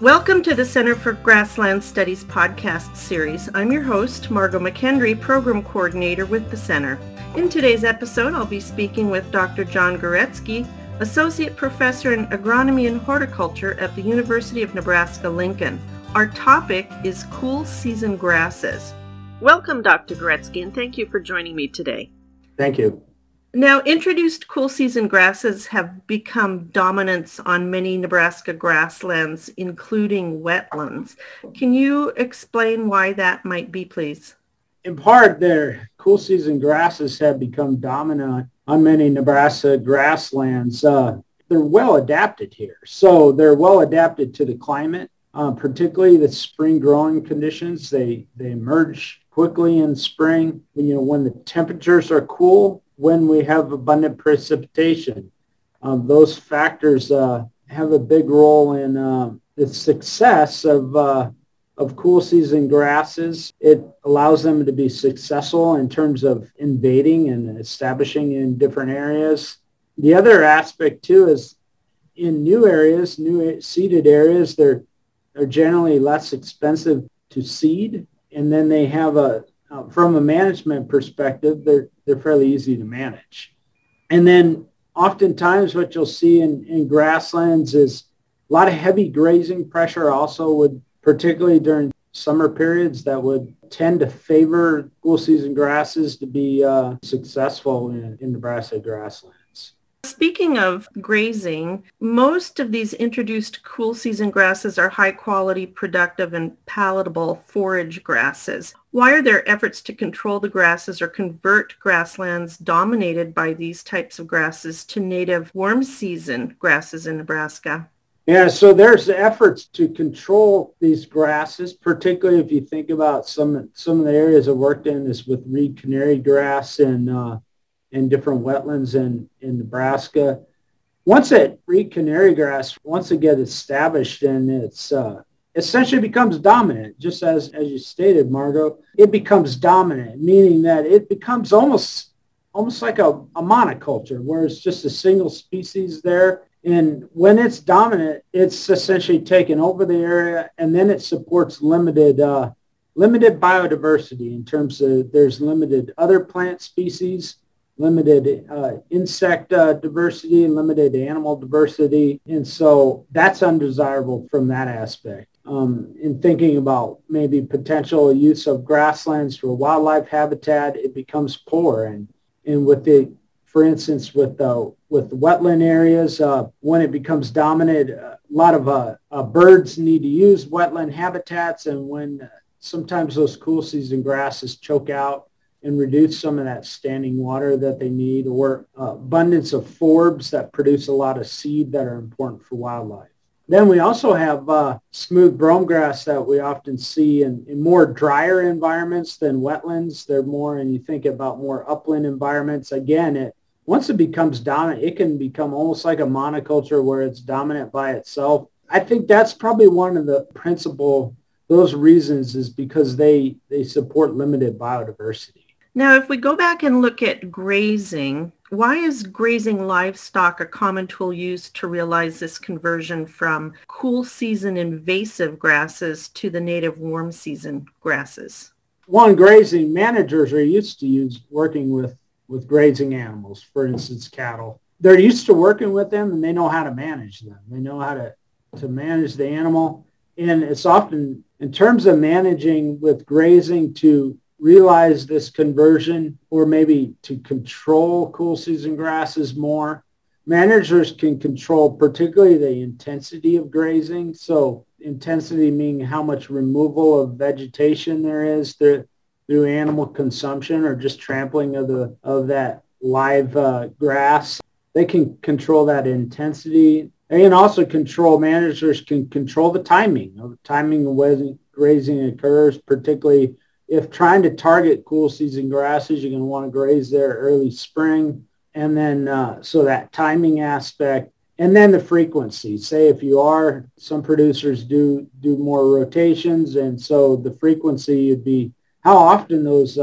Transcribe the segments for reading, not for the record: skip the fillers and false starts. Welcome to the Center for Grassland Studies podcast series. I'm your host, Margo McKendry, Program Coordinator with the Center. In today's episode, I'll be speaking with Dr. John Goretzky, Associate Professor in Agronomy and Horticulture at the University of Nebraska-Lincoln. Our topic is cool season grasses. Welcome, Dr. Goretzky, and thank you for joining me today. Thank you. Now, introduced cool season grasses have become dominant on many Nebraska grasslands, including wetlands. Can you explain why that might be, please? In part, their cool season grasses have become dominant on many Nebraska grasslands. They're well adapted here. So they're well adapted to the climate, particularly the spring growing conditions. They emerge quickly in spring, when the temperatures are cool, when we have abundant precipitation. Those factors have a big role in the success of cool season grasses. It allows them to be successful in terms of invading and establishing in different areas. The other aspect too is in new areas, new seeded areas, they're generally less expensive to seed, and then they have from a management perspective, they're fairly easy to manage. And then oftentimes what you'll see in grasslands is a lot of heavy grazing pressure also would, particularly during summer periods, that would tend to favor cool season grasses to be successful in Nebraska grasslands. Speaking of grazing, most of these introduced cool season grasses are high quality, productive, and palatable forage grasses. Why are there efforts to control the grasses or convert grasslands dominated by these types of grasses to native warm season grasses in Nebraska? Yeah, so there's efforts to control these grasses, particularly if you think about some of the areas I've worked in is with reed canary grass and different wetlands in Nebraska. Once that reed canary grass, once it gets established and it's essentially becomes dominant, just as you stated, Margo, it becomes dominant, meaning that it becomes almost like a monoculture where it's just a single species there. And when it's dominant, it's essentially taken over the area, and then it supports limited biodiversity in terms of there's limited other plant species, limited insect diversity, limited animal diversity. And so that's undesirable from that aspect. In thinking about maybe potential use of grasslands for wildlife habitat, it becomes poor. And with the, for instance, with wetland areas, when it becomes dominant, a lot of birds need to use wetland habitats. And when sometimes those cool season grasses choke out and reduce some of that standing water that they need, or abundance of forbs that produce a lot of seed that are important for wildlife. Then we also have smooth brome grass that we often see in more drier environments than wetlands. They're more, and you think about more upland environments. Again, once it becomes dominant, it can become almost like a monoculture where it's dominant by itself. I think that's probably one of the principal reasons is because they support limited biodiversity. Now, if we go back and look at grazing, why is grazing livestock a common tool used to realize this conversion from cool season invasive grasses to the native warm season grasses? One, grazing managers are used to working with grazing animals, for instance, cattle. They're used to working with them, and they know how to manage them. They know how to manage the animal. And it's often, in terms of managing with grazing to realize this conversion or maybe to control cool season grasses more, managers can control particularly the intensity of grazing. So intensity meaning how much removal of vegetation there is through animal consumption or just trampling of that live grass. They can control that intensity. They can also managers can control the timing of when grazing occurs, particularly if trying to target cool season grasses, you're going to want to graze there early spring. And then, so that timing aspect, and then the frequency. Say if you are, some producers do more rotations. And so the frequency would be how often those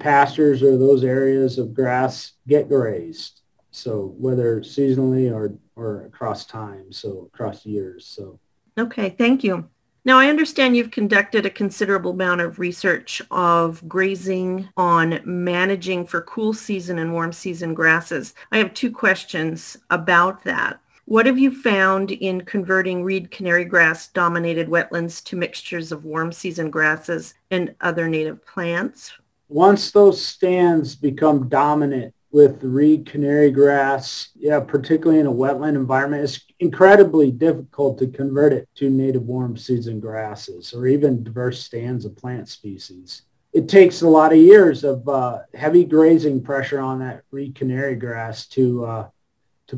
pastures or those areas of grass get grazed. So whether seasonally or across time, so across years. So Okay, thank you. Now, I understand you've conducted a considerable amount of research of grazing on managing for cool season and warm season grasses. I have two questions about that. What have you found in converting reed canary grass dominated wetlands to mixtures of warm season grasses and other native plants? Once those stands become dominant with the reed canary grass, particularly in a wetland environment, it's incredibly difficult to convert it to native warm season grasses or even diverse stands of plant species. It takes a lot of years of heavy grazing pressure on that reed canary grass to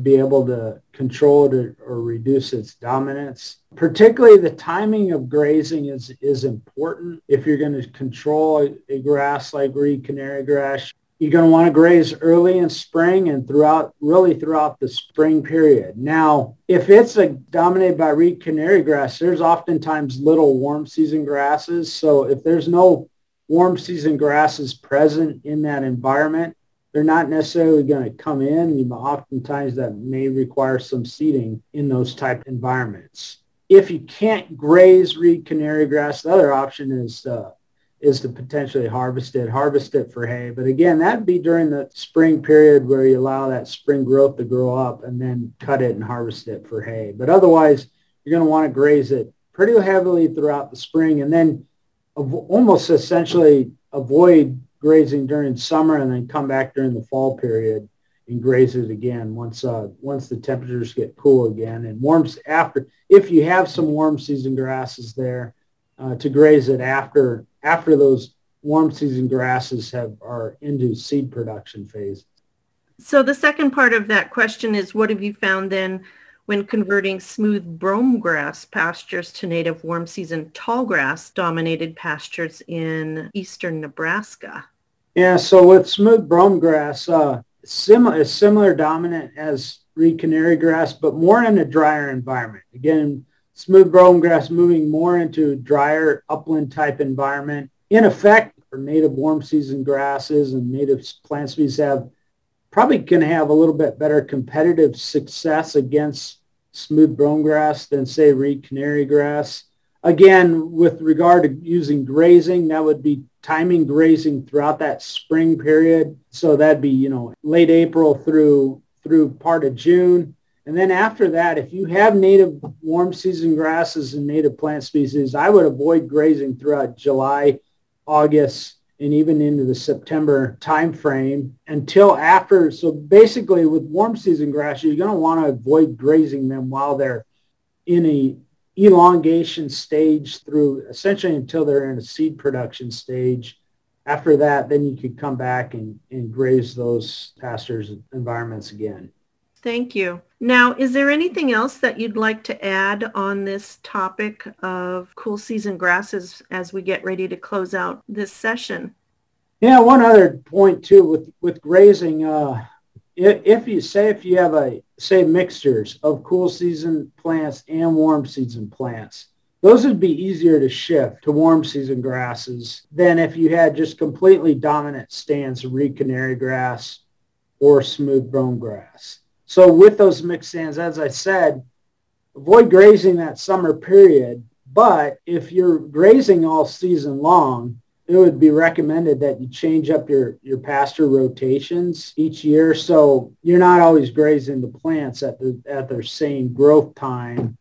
be able to control it or reduce its dominance. Particularly the timing of grazing is important. If you're going to control a grass like reed canary grass, you're going to want to graze early in spring and throughout the spring period. Now, if it's dominated by reed canary grass, there's oftentimes little warm season grasses. So if there's no warm season grasses present in that environment, they're not necessarily going to come in. Oftentimes that may require some seeding in those type of environments. If you can't graze reed canary grass, the other option is to potentially harvest it for hay. But again, that'd be during the spring period where you allow that spring growth to grow up and then cut it and harvest it for hay. But otherwise, you're going to want to graze it pretty heavily throughout the spring and then almost essentially avoid grazing during summer and then come back during the fall period and graze it again once the temperatures get cool again and warms after. If you have some warm season grasses there, to graze it after those warm season grasses are into seed production phase. So the second part of that question is, what have you found then when converting smooth brome grass pastures to native warm season tall grass dominated pastures in eastern Nebraska? Yeah, so with smooth brome grass, similar dominant as reed canary grass, but more in a drier environment. Again, smooth brome grass moving more into a drier upland type environment. In effect, for native warm season grasses and native plant species can have a little bit better competitive success against smooth brome grass than, say, reed canary grass. Again, with regard to using grazing, that would be timing grazing throughout that spring period. So that'd be, late April through part of June. And then after that, if you have native warm season grasses and native plant species, I would avoid grazing throughout July, August, and even into the September timeframe until after. So basically with warm season grasses, you're going to want to avoid grazing them while they're in a elongation stage through essentially until they're in a seed production stage. After that, then you could come back and graze those pastures environments again. Thank you. Now, is there anything else that you'd like to add on this topic of cool season grasses as we get ready to close out this session? Yeah, one other point too with grazing, if you have mixtures of cool season plants and warm season plants, those would be easier to shift to warm season grasses than if you had just completely dominant stands of reed canary grass or smooth brome grass. So with those mixed stands, as I said, avoid grazing that summer period. But if you're grazing all season long, it would be recommended that you change up your pasture rotations each year, so you're not always grazing the plants at their same growth time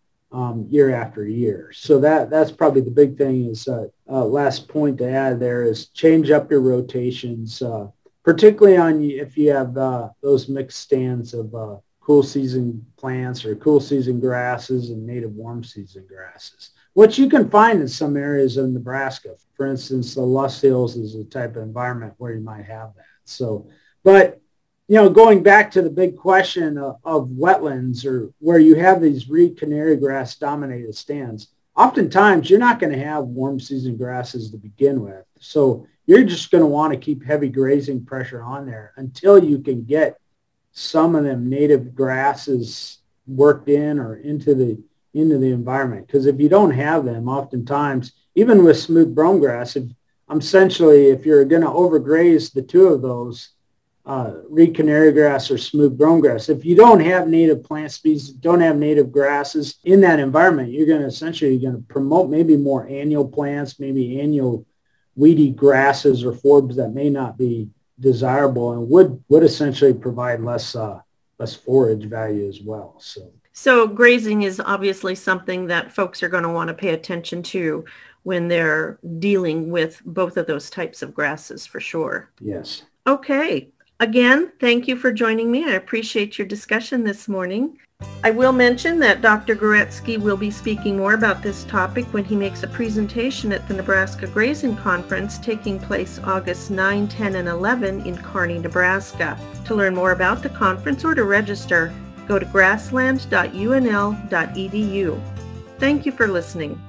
year after year. So that's probably the big thing is last point to add there is change up your rotations, particularly if you have those mixed stands of cool season plants or cool season grasses and native warm season grasses, which you can find in some areas of Nebraska. For instance, the Lost Hills is a type of environment where you might have that. So, but, going back to the big question of wetlands or where you have these reed canary grass dominated stands, oftentimes you're not going to have warm season grasses to begin with. So you're just going to want to keep heavy grazing pressure on there until you can get some of them native grasses worked in or into the environment, because if you don't have them, oftentimes even with smooth brome grass, if you're going to overgraze the two of those, reed canary grass or smooth brome grass. If you don't have native plant species, don't have native grasses in that environment, you're going to essentially promote maybe more annual plants, maybe annual weedy grasses or forbs that may not be desirable and would essentially provide less forage value as well. So grazing is obviously something that folks are going to want to pay attention to when they're dealing with both of those types of grasses, for sure. Yes. Okay. Again, thank you for joining me. I appreciate your discussion this morning. I will mention that Dr. Goretzky will be speaking more about this topic when he makes a presentation at the Nebraska Grazing Conference taking place August 9, 10, and 11 in Kearney, Nebraska. To learn more about the conference or to register, go to grassland.unl.edu. Thank you for listening.